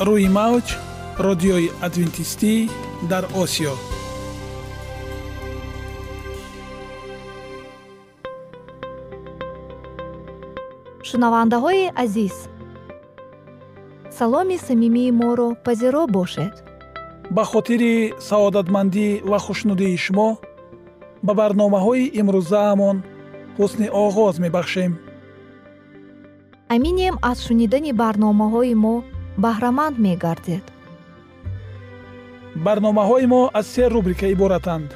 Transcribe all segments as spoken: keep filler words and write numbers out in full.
روی موج رادیوی ادوینتیستی در آسیا. шунавандаҳои азиз, саломи самимии моро пазиро бошед. ба хотири саодатмандӣ ва хушнудии шумо ба барномаҳои имрӯзаамон ҳусни оғоз мебахшем. аминем аз шунидани барномаҳои мо баҳраманд мегардед. барномаҳои мо аз се рубрика иборатанд.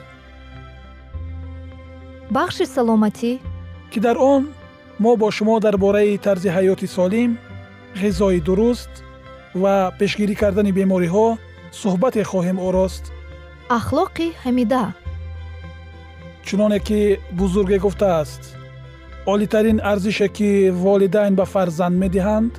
бахши саломатӣ ки дар он ما با شما درباره طرز حیات سالم، غذای درست و پیشگیری کردن بیماری‌ها صحبت خواهیم آورد. اخلاق حمیده. چنانه که بزرگ گفته است، عالی‌ترین ارزشی که والدین به فرزند می‌دهند،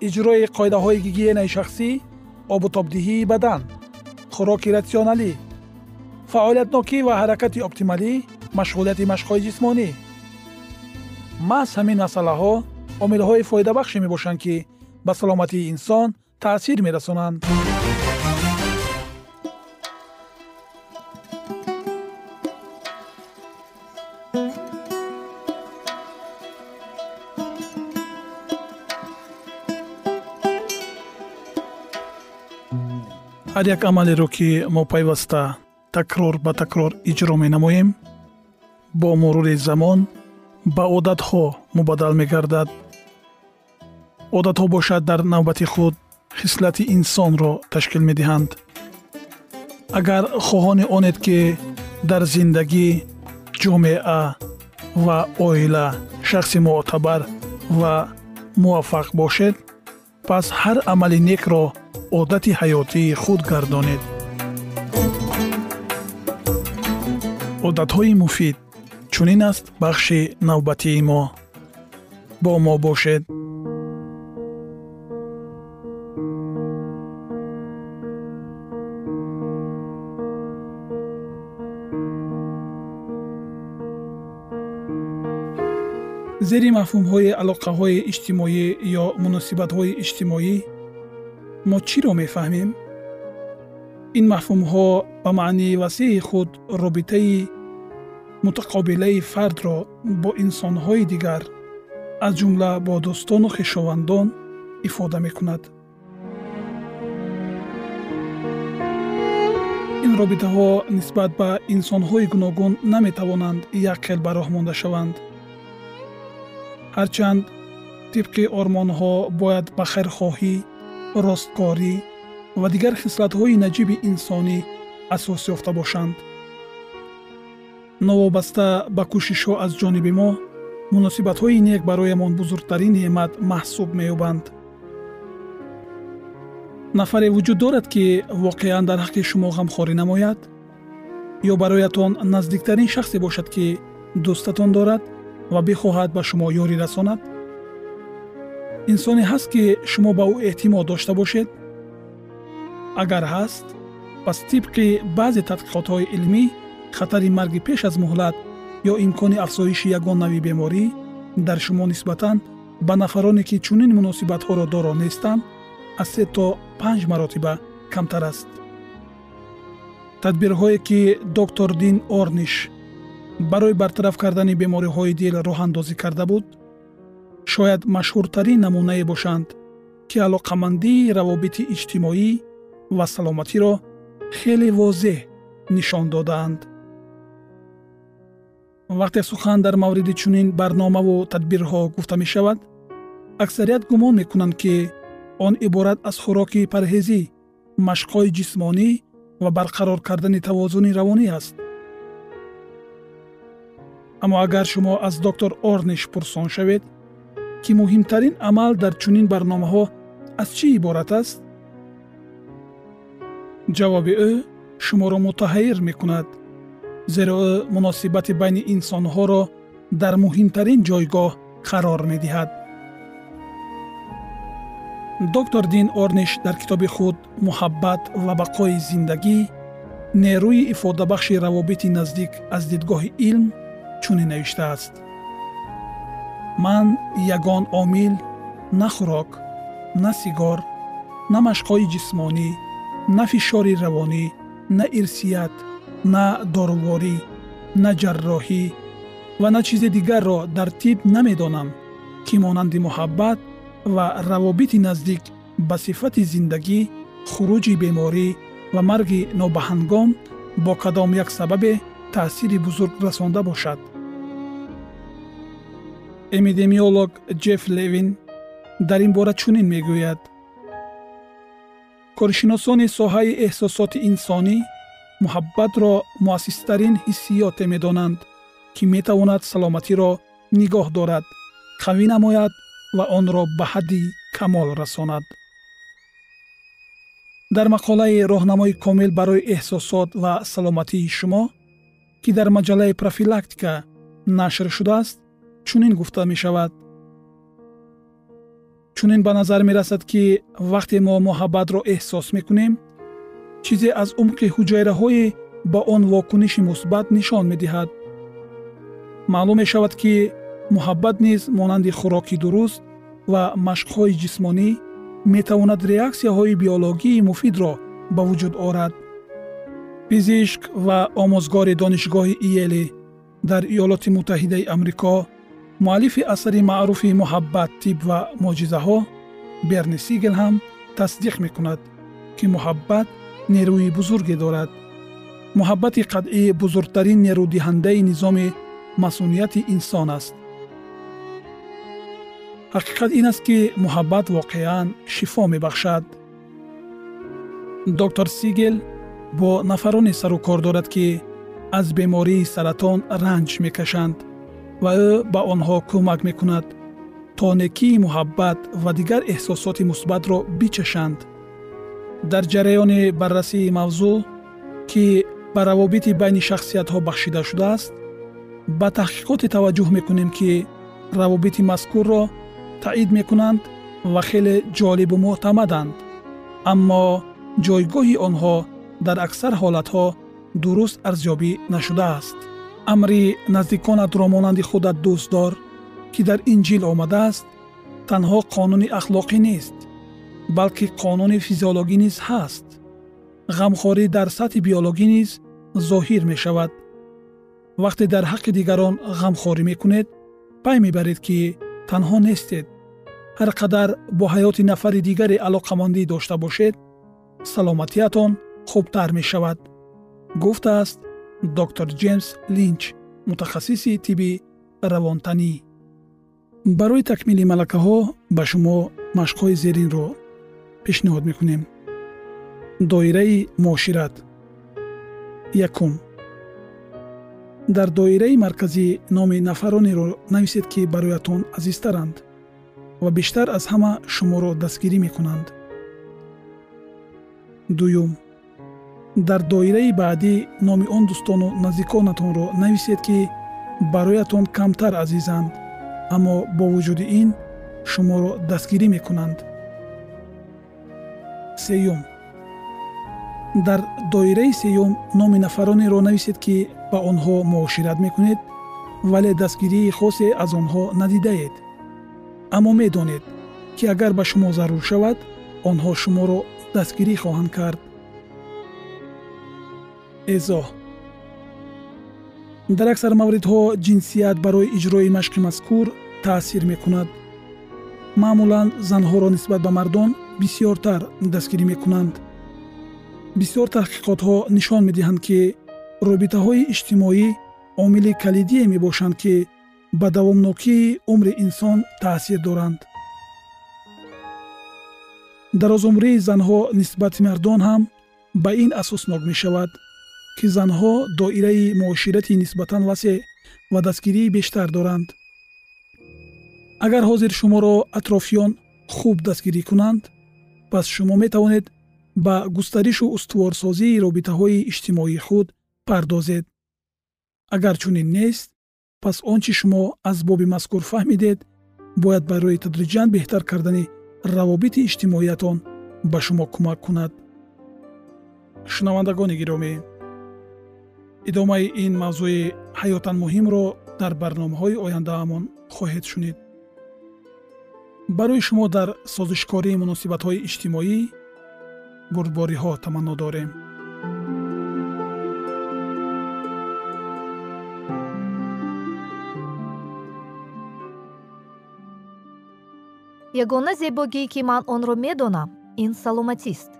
اجرای قاعده های گیگین شخصی، آب و تابدهی بدن، خوراک راسیونالی، فعالیت نوکی و حرکت اپتیمالی، مشغولیت مشق‌های جسمانی. محض همین مسئله‌ها عامل‌های فایده بخش می‌باشند که به سلامتی انسان تأثیر می‌رسانند. هر یک عملی رو که ما پیوسته تکرار به تکرار اجرا می‌نماییم، با مرور زمان با عادت‌ها مبادل می‌گردد. عادت‌ها باشد در نوبت خود خصلت انسان را تشکیل می‌دهند. اگر خواهان آنید که در زندگی، جامعه و عائله شخص معتبر و موفق باشد، پس هر عمل نیک را عادت حیاتی خود گردانید. عادت‌های مفید چونین است بخش نوبتی ما. با ما باشد. زیر مفهوم های علاقه های اجتماعی یا مناسبت های اجتماعی ما چی را می فهمیم؟ این مفهوم ها به معنی وسیع خود رابطه متقابله فرد را با انسان‌های دیگر از جمله با دوستان و خویشاوندان افاده می‌کند. این رابطه‌ها نسبت به انسان‌های گوناگون نمی‌توانند یک قلب راه مانده شوند. هرچند طبق آرمان‌ها باید به خیرخواهی، راستکاری و دیگر خصلت‌های نجیب انسانی اساس یافته باشند. نوابسته به کوشش‌ها از جانب ما، مناسبت‌های نیک برایمان بزرگترین نعمت محسوب می‌یابند. نفری وجود دارد که واقعاً در حق شما غمخواری نماید یا برایتان نزدیکترین شخصی باشد که دوستتان دارد و بخواهد به شما یاری رساند؟ انسانی هست که شما به او اعتماد داشته باشید؟ اگر هست، پس طبق بعضی تحقیقات‌های علمی خطر مرگ پیش از مهلت یا امکان افزایش یگان نوع بیماری در شما نسبتاً به نفرانی که چنین مناسبت‌ها را دارا نیستند از سه تا پنج مراتب کمتر است. تدبیرهایی که دکتر دین آرنیش برای برطرف کردن بیماری‌های دل راه اندازی کرده بود، شاید مشهورترین نمونه باشند که علاقه‌مندی روابط اجتماعی و سلامتی را خیلی واضح نشان دادند. وقتی سخن در مورد چنین برنامه و تدبیرها گفته می شود، اکثریت گمان می کنند که آن عبارت از خوراک پرهیزی، مشق‌های جسمانی و برقرار کردن توازن روانی است. اما اگر شما از دکتر آرنیش پرسان شوید که مهمترین عمل در چنین برنامه ها از چی عبارت است، جواب او شما را متحیر می کند، زیرا او مناسبت بین انسانها را در مهمترین جایگاه قرار می دهد. دکتر دین آرنش در کتاب خود محبت و بقای زندگی، نیروی افاده بخش روابط نزدیک از دیدگاه علم چنین نوشته است: من یگان عامل نه خوراک، نه سیگار، نه مشق‌های جسمانی، نه فشار روانی، نه ارثیات، نه داروخوری، نه جراحی و نه چیز دیگر را در طب نمی‌دانم که مانند محبت و روابط نزدیک به صفت زندگی، خروج بیماری و مرگ نابهنگام با کدام یک سبب تأثیر بزرگ رسانده باشد. اپیدمیولوگ جف لیوین در این باره چنین میگوید: کارشناسان ساحه احساسات انسانی محبت را مؤسسترین حسیات می دانند که می تواند سلامتی را نگاه دارد، قوی نماید و آن را به حدی کمال رساند. در مقاله راهنمای کامل برای احساسات و سلامتی شما که در مجله پروفیلاکتیکا نشر شده است چنین گفته می شود: چنین به نظر می رسد که وقتی ما محبت را احساس می کنیم چیزی از عمق حجره های با آن واکنش مثبت نشان می دهد. معلوم می شود که محبت نیز مانند خوراکی درست و مشق‌های جسمانی می تواند ریاکسی‌های بیولوژی مفید را به وجود آورد. پزشک و آموزگار دانشگاه ایل در ایالات متحده آمریکا، مؤلف اثر معروف محبت، طب و معجزه ها، برنی سیگل هم تصدیق می کند که محبت نیروی بزرگی دارد. محبت قطعی بزرگترین نیرو دهنده نظام مسئولیت انسان است. حقیقت این است که محبت واقعاً شفا می بخشد. دکتر سیگل با نفران سر و کار دارد که از بیماری سرطان رنج می کشند و او به آنها کمک می کند تا نکی، محبت و دیگر احساسات مثبت را بچشند. در جریان بررسی موضوع که به روابط بین شخصیت ها بخشیده شده است، به تحقیقات توجه می کنیم که روابط مذکور را تایید می کنند و خیلی جالب و معتمدند، اما جایگاه آنها در اکثر حالتها درست ارزیابی نشده است. امری نزدیکانت را مانند خودت دوست دار که در انجیل آمده است تنها قانون اخلاقی نیست، بلکه قانون فیزیولوژی نیز هست. غمخواری در سطح بیولوژی نیز ظاهر می شود. وقتی در حق دیگران غمخواری می کنید پی می برید که تنها نیستید. هر قدر با حیات نفر دیگر علاقمندی داشته باشید سلامتیتان خوبتر می شود، گفته است دکتر جیمز لینچ، متخصص طب روانتنی. برای تکمیل ملکه ها به شما مشق‌های زیرین رو پیشنهاد میکنیم: دایره معاشرت. یکم، در دایره مرکزی نام نفرانی رو نویسید که برایتون عزیزترند و بیشتر از همه شما رو دستگیری میکنند. دوم، در دایره بعدی نام آن دوستان و نزدیکانتان را نویسید که برایتان کمتر عزیزند اما با وجود این شما را دستگیری می کنند. سیوم، در دایره سیوم نام نفرانی را نویسید که با آنها معاشرت می کنید ولی دستگیری خاصی از آنها ندیده اید، اما می دانید که اگر به شما ضرور شود آنها شما را دستگیری خواهند کرد. ازا، در اکثر موردها جنسیت برای اجرای مشق مذکور تأثیر می کند. معمولاً زنها را نسبت به مردان بسیارتر دستگیری می کنند. بسیار تحقیقات ها نشان می دهند که رابطه های اجتماعی عامل کلیدی می باشند که به دوامداری عمر انسان تأثیر دارند. درازعمری زنها نسبت مردان هم به این اساس ناگ می شود که زنها دایره معاشرتی نسبتاً وسیع و دستگیری بیشتر دارند. اگر حاضر شما را اطرافیان خوب دستگیری کنند پس شما می توانید ба густаришу устуворсозии робитаҳои иҷтимоӣ худ пардозед. Агар чунин нест, пас он чи шумо аз боби мазкур фаҳмидед, бояд барои тадриҷан беҳтар кардани روابط اجتماعیتان به شما کمک کند. شنوندگان گرامی، ادامه این موضوع حیاتاً مهم را در برنامه‌های آینده همان خواهید شنید. برای شما در سازشکاری مناسبت‌های اجتماعی بردباری‌ها تمنا داریم. یگانه زیبایی که من آن را می‌دانم این سلامتی است.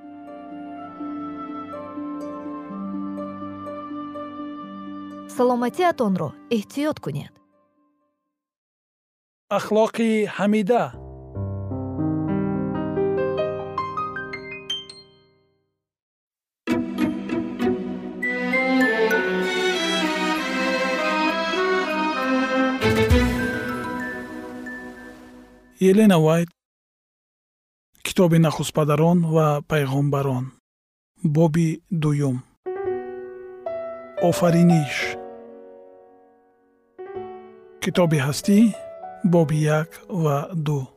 سلامتی‌تان را احتیاط کنید. اخلاق حمیده. یلنا وایت، کتاب نخست‌پدران و پیغمبران، باب دوم. آفرینش. کتاب هستی، باب یک و دو.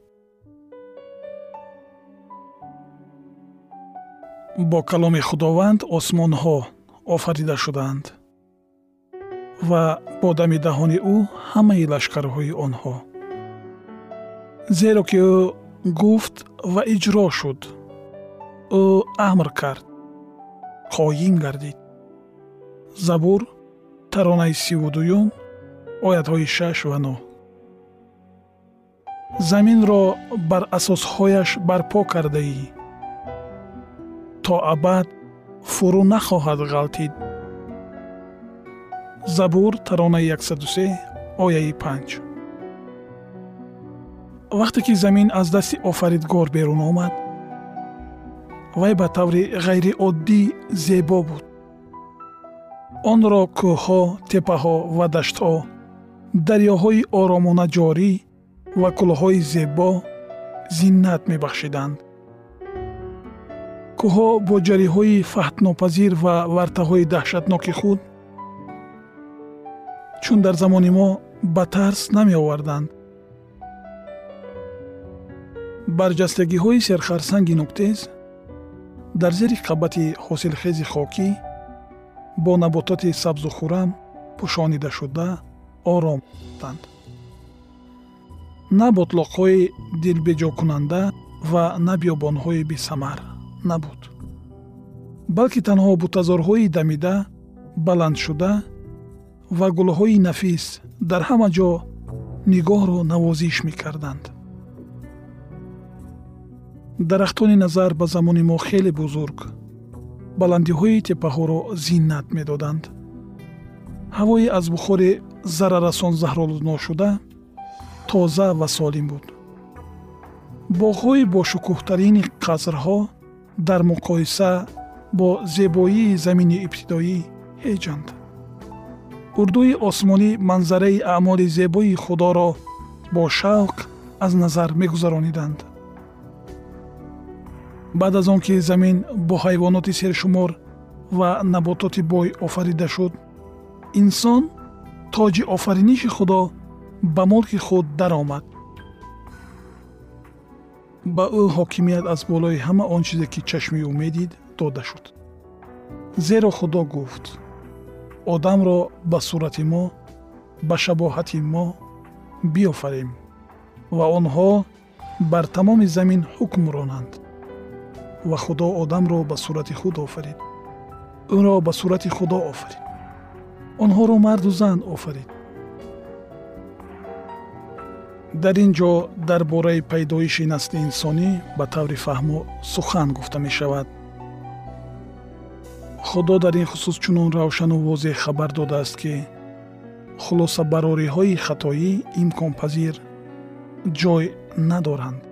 با کلام خداوند آسمان ها آفریده شدند و با دم دهان او همه لشکرهای آنها، زیرا که او گفت و اجرا شد، او امر کرد، قایم گردید. زبور، ترانه سی و دوم، آیت های شش و نه. زمین را بر اساسهایش برپا کرده ای، تا ابد فرو نخواهد غلطید. زبور، ترانه صد و سه، آیه پنج. وقتی که زمین از دست آفریدگار بیرون آمد، وی به طور غیر عادی زیبا بود. آن را کوه‌ها، تپه‌ها و دشت‌ها، دریاهای آرامانه جاری و کله‌های زیبا زینت می‌بخشیدند. کوه‌ها با جری‌های فتناپذیر و ورطه‌های دهشتناک خود، چون در زمان ما به ترس نمی‌آوردند. برجستگی های سرخرسنگ نوکتیز در زیر قبط حاصلخیز خاکی با نباتات سبز و خورم پوشانیده شده آرام بودند. نه باطلاق های دل بجا کننده و نه بیابان های بی ثمر نبود، بلکه تنها بوتزارهای دمیده، بلند شده و گلهای نفیس در همه جا نگاه را نوازش می کردند. درختان نظر به زمان ما خیلی بزرگ، بلندی های تپه ها را زینت می دادند. هوای از بخار ضررسان زهرآلود نشده تازه و سالم بود. باغ‌های با شکوه‌ترین قصرها در مقایسه با زیبایی زمین ابتدایی هیجند. اردوی آسمانی منظره اعمال زیبای خدا را با شوق از نظر می گذرانیدند. بعد از آن که زمین با حیوانات سرشمار و نباتات بوی آفریده شد، انسان تاج آفرینش خدا به ملک خود در آمد. به او حاکمیت از بالای همه آن چیزی که چشمی او می‌دید داده شد. زیرا خدا گفت: آدم را به صورت ما، به شباهت ما بیافریم و آنها بر تمام زمین حکم رانند. و خدا آدم را به صورت خود آفرید، او را به صورت خدا آفرید، آنها را مرد و زن آفرید. در اینجا درباره پیدایش نسل انسانی به طور فهم و سخن گفته می شود. خدا در این خصوص چنان روشن و واضح خبر داده است که خلاصه براری های خطایی امکان پذیر جای ندارند.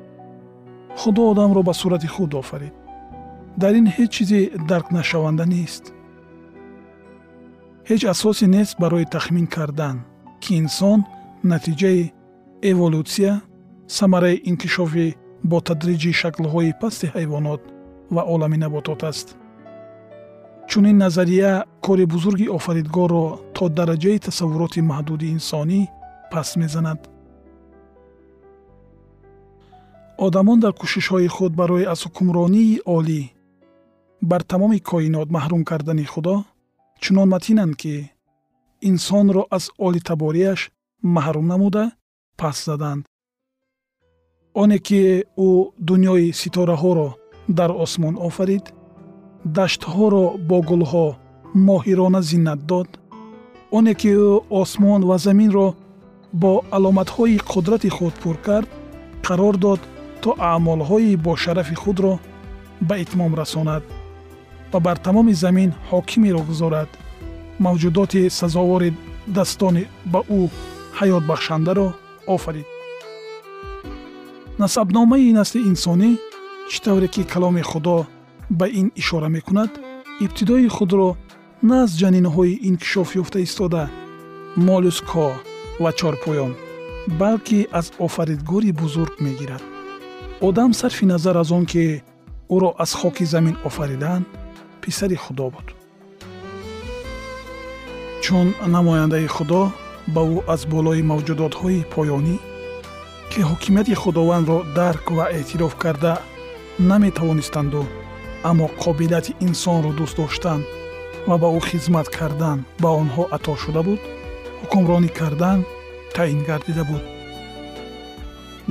خدا آدم را به صورت خود آفرید. در این هیچ چیزی درک نشونده نیست. هیچ اساسی نیست برای تخمین کردن که انسان نتیجه اِوولوسیا، ثمره انکشاف با تدریجی شکل‌های پست حیوانات و عالم نباتات است. چنین نظریه کار بزرگی آفریدگار را تا درجه تصورات محدود انسانی پس می‌زند. آدمان در کوشش‌های خود برای از حکمرانی عالی بر تمام کائنات محروم کردن خدا چنان متینند که انسان را از عالی تباریش محروم نموده پس زدند. آنه که او دنیای ستاره ها را در آسمان آفرید، دشت ها را با گل ها ماهرانه زینت داد، آنه که او آسمان و زمین را با علامت های قدرت خود پر کرد، قرار داد تا اعمال های با شرف خود را به اتمام رساند و بر تمام زمین حاکمی را گذارد. موجودات سزاوار دستان به او حیات بخشنده را آفرید. نسبنامه ای نسل انسانی چطوری که کلام خدا به این اشاره می کند، ابتدای خود را نه از جنین های انکشاف یافته ایستاده مالوسکا و چارپایان، بلکه از آفریدگاری بزرگ می گیرد. آدم صرف نظر از آن که او را از خاک زمین آفریدند، پسر خدا بود. چون نماینده خدا با او از بالای موجودات های پایانی که حکومت خداوند را درک و اعتراف کرده نمی توانستند، و اما قابلیت انسان را دوست داشتند و با او خدمت کردن به آنها عطا شده بود، حکمرانی کردن تعیین گردیده بود.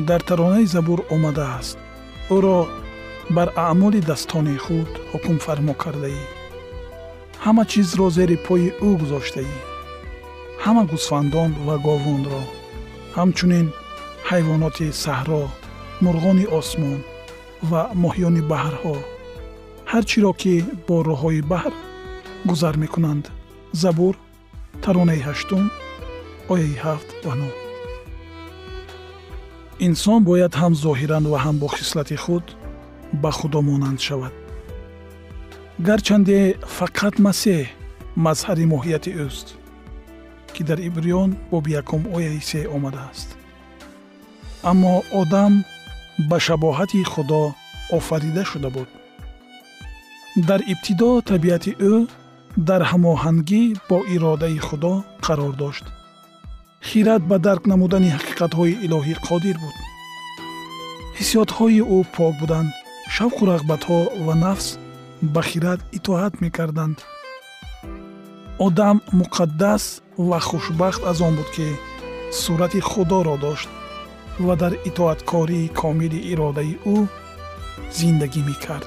در ترانه زبور آمده است: او را بر اعمال دستان خود حکم فرما کرده ای، همه چیز را زیر پای او گذاشته ای، همه گوسفندان و گاوان را، همچنین حیوانات صحرا، مرغان آسمان و ماهیان بحرها، هرچی را که با راه‌های بحر گذر می‌کنند. زبور ترانه هشتم آیه هفت و نه. انسان باید هم ظاهراً و هم با خصلت خود به خدا مانند شود. گرچنده فقط مسیح مظهر ماهیت اوست که در عبریان باب یکم آیه سه آمده است، اما آدم به شباهت خدا آفریده شده بود. در ابتدا طبیعت او در هماهنگی با اراده خدا قرار داشت. خیرت به درک نمودن حقیقت‌های الهی قادر بود. حسیات‌های او پاک بودند. شوق و رغبت‌ها و نفس به خیرت اطاعت می‌کردند. آدم مقدس و خوشبخت از آن بود که صورت خدا را داشت و در اطاعتکاری کامل اراده او زندگی می‌کرد.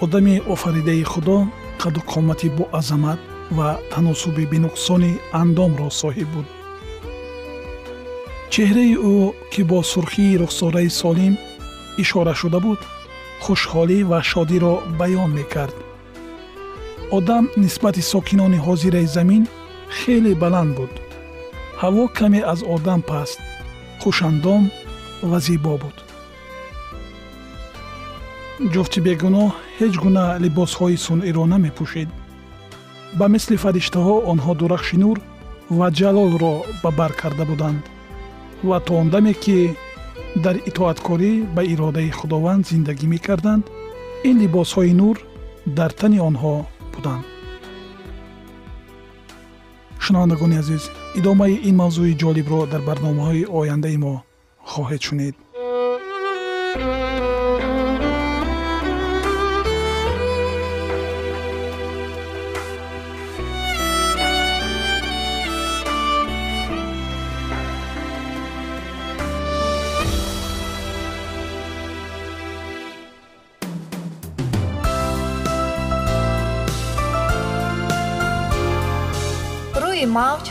آدم آفریده خدا قد و قامتی با عظمت و تناسب بی‌نقصان اندام را صاحب بود. چهره او که با سرخی رخساره سالم اشاره شده بود، خوشحالی و شادی را بیان می‌کرد. آدم نسبت ساکنان حاضر زمین خیلی بلند بود. هوا کمی از آدم پست، خوش‌اندام و زیبا بود. جفت بیگناه هیچ گونه لباس‌های صنعی را نمی‌پوشید. به مثل فرشته‌ها آنها درخش نور و جلال را به بر کرده بودند و تا آندمی که در اطاعتکاری به اراده خداوند زندگی می‌کردند، این لباس‌های نور در تن آنها بودند. شنوندگان عزیز، ادامه این موضوع جالب را در برنامه‌های آینده ما خواهید شنید. موج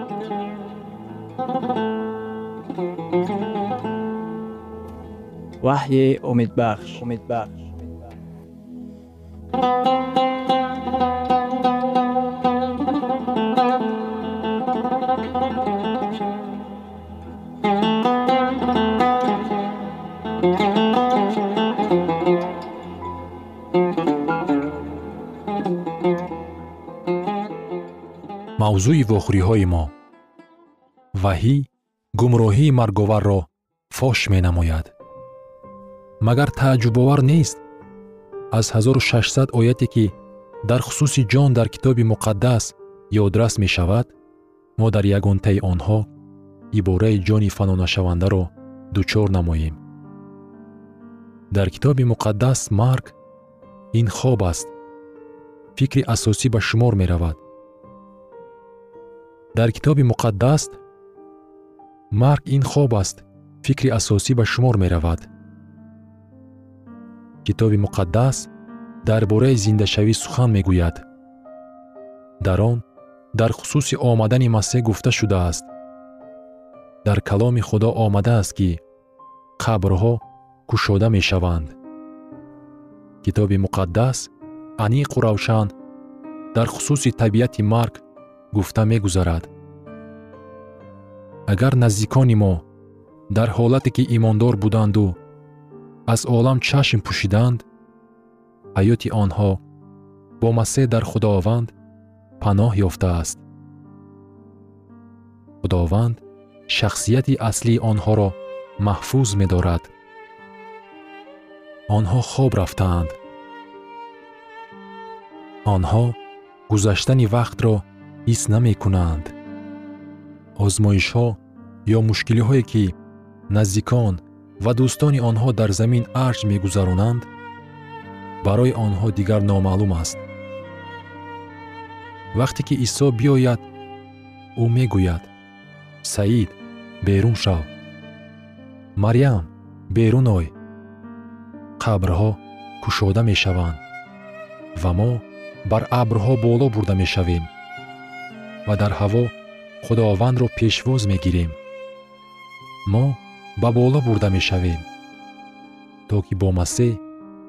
وحی امیدبخش. امیدبخش. موضوع واخوری‌های ما وحی گمراهی مرگوور را فاش می‌نماید. مگر تعجب‌آور نیست از هزار و ششصد آیتی که در خصوص جان در کتاب مقدس یادرس می شود، ما در یگانتای آنها عباره جان فنا نشونده را دوچار نماییم. در کتاب مقدس مرگ این خواب است. فکر اساسی به شمار می رود. در کتاب مقدس مرگ این خواب است. فکر اساسی به شمار می رود. کتاب مقدس درباره زنده شوی سخن میگوید. در آن در خصوص آمدن مسیح گفته شده است. در کلام خدا آمده است که قبرها گشوده می شوند. کتاب مقدس انیق و روشن در خصوص طبیعت مرگ گفته می گذارد. اگر نزدیکان ما در حالتی که ایماندار بودند و از عالم چشم پوشیدند، حیات آنها با مسیح در خداوند پناه یافته است. خداوند شخصیت اصلی آنها را محفوظ می دارد. آنها خواب رفتند. آنها گذشتن وقت را حس نمی کنند. آزمایش ها یا مشکلی هایی که نزدیکان و دوستان آنها در زمین ارج می گذرانند برای آنها دیگر نامعلوم است. وقتی که عیسی بیاید، او می گوید سعید بیرون شو، مریم بیرون آی، قبرها گشوده می شوند و ما بر ابرها بالا برده می شویم و در هوا خداوند را پیشواز می گیریم. ما با بالا برده می شویم تا که با مسیح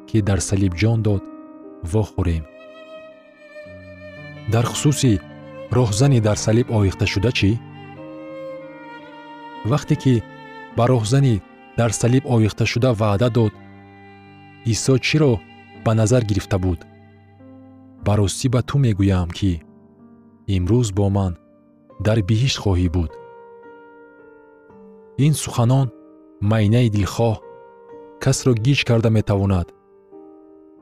که در صلیب جان داد واخوریم. در خصوص راهزنی در صلیب آویخته شده چی؟ وقتی که با راهزنی در صلیب آویخته شده وعده داد، عیسی چی را به نظر گرفته بود؟ به راستی به تو می گویم که امروز با من در بهشت خواهی بود. این سخنان معنی دلخواه کس را گیج کرده می تواند،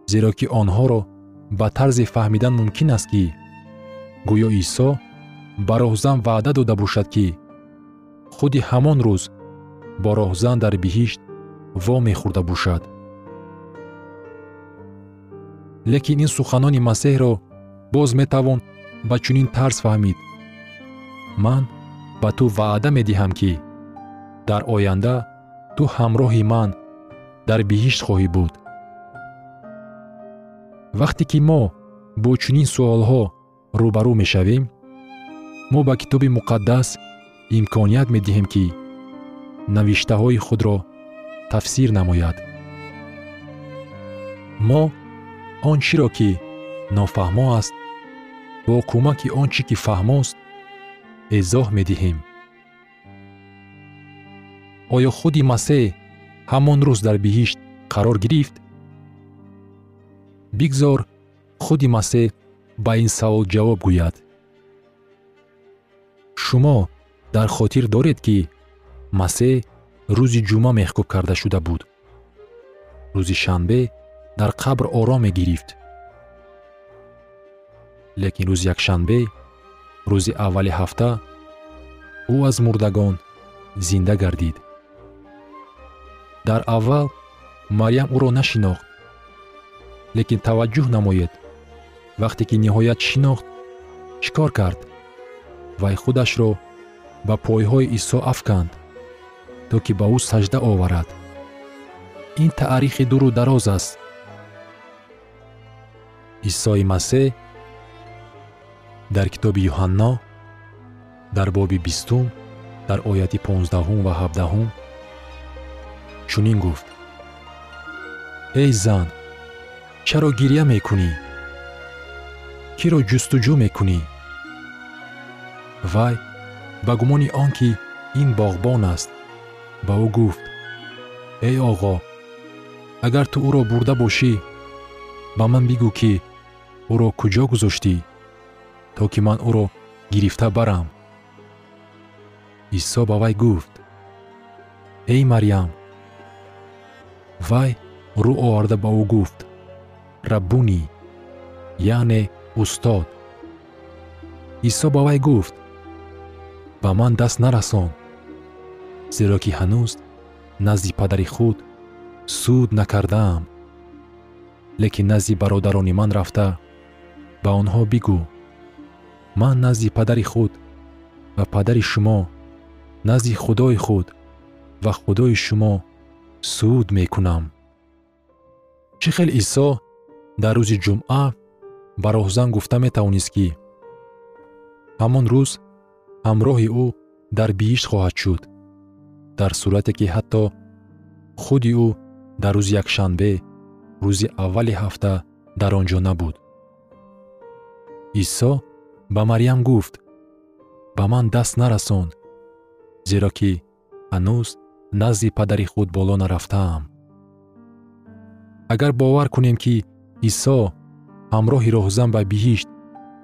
زیرا که آنها را به طرز فهمیدن ممکن است که گویا عیسی به راهزن وعده داده باشد که خود همان روز با راهزن در بهشت وا می خورده باشد. لیکن این سخنان مسیح را باز می توان به چنین طرز فهمید: من به تو وعده می دهم که در آینده تو همراه من در بهشت خواهی بود. وقتی که ما با چنین سوالها روبرو می شویم، ما به کتاب مقدس امکانیت می دهیم که نوشته های خود را تفسیر نماید. ما آنچی را که نافهما است با کمک آنچی که فهماست ایضاح می دهیم. آیا خودی مسیح همان روز در بهشت قرار گرفت؟ بگذار خودی مسیح با این سوال جواب گوید. شما در خاطر دارید که مسیح روز جمعه محکوم کرده شده بود. روز شنبه در قبر آرام گرفت. لیکن روز یک شنبه، روز اول هفته، او از مردگان زنده گردید. در اول مریم او را نشناخت، لیکن توجه نموید. وقتی که نهایت شناخت چیکار کرد؟ وی خودش را به پایهای عیسی افکند تا که به او سجده آورد. این تاریخ دور و دراز است. عیسی مسیح در کتاب یوحنا در باب بیستم در آیات پانزدهم و هفدهم چنین گفت: ای زن، چرا گریه میکنی؟ کی را جستجو میکنی؟ وی به گمان آنکه این باغبان است به او گفت: ای آقا، اگر تو او را برده باشی به من بگو که او را کجا گذاشتی تا که من او را گرفته برم. عیسی به وی گفت: ای مریم. وی رو آورده به او گفت: ربونی، یعنی استاد. عیسی به وی گفت: به من دست نرسان، زیرا که هنوز نزد پدر خود سود نکردم، لیکن نزد برادران من رفته به آنها بگو من نزد پدر خود و پدر شما، نزد خدای خود و خدای شما سود میکنم. چه خیلی عیسی در روز جمعه به راهزن گفته میتوانست که همان روز همراه او در بهشت خواهد شد، در صورتی که حتی خود او در روز یکشنبه روز اول هفته در آنجا نبود. عیسی به مریم گفت: به من دست نرسان، زیرا که هنوز نزد پدر خود بالا نرفتم. اگر باور کنیم که عیسی همراه راهزن به بهشت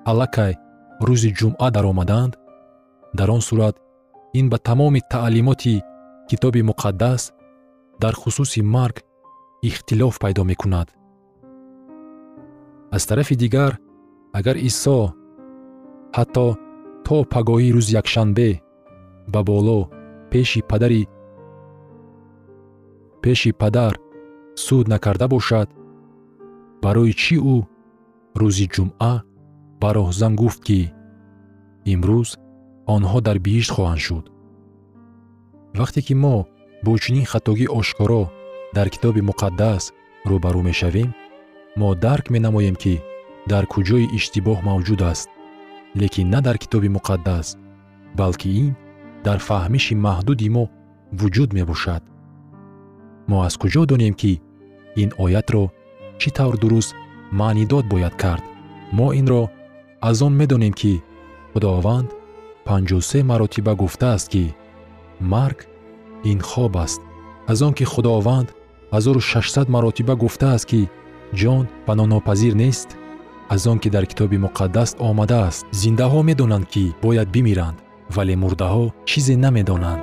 الکی روز جمعه در آمدند، در آن صورت این به تمام تعلیمات کتاب مقدس در خصوص مرگ اختلاف پیدا می کند. از طرف دیگر اگر عیسی حتی تا پگاهی روز یکشنبه به بالا پیش پدری پیش پدر سود نکرده باشد، برای چی او روز جمعه به راهزن گفت که امروز آنها در بهشت خواهند شد؟ وقتی که ما با چنین خطاگی آشکارا در کتاب مقدس روبرو می شویم، ما درک می نماییم که در کجای اشتباه موجود است، لیکن نه در کتاب مقدس، بلکه این در فهمش محدودی ما وجود می باشد. ما از کجا دانیم که این آیت را چی طور درست معنی داد باید کرد؟ ما این را از آن می دانیم که خداوند پنجاه و سه مرتبه گفته است که مرگ این خواب است، از آن که خداوند هزار و ششصد مرتبه گفته است که جان پناهناپذیر نیست، از آن که در کتاب مقدس آمده است زنده ها می دانند که باید بمیرند ولی مرده ها چیزی نمی دانند.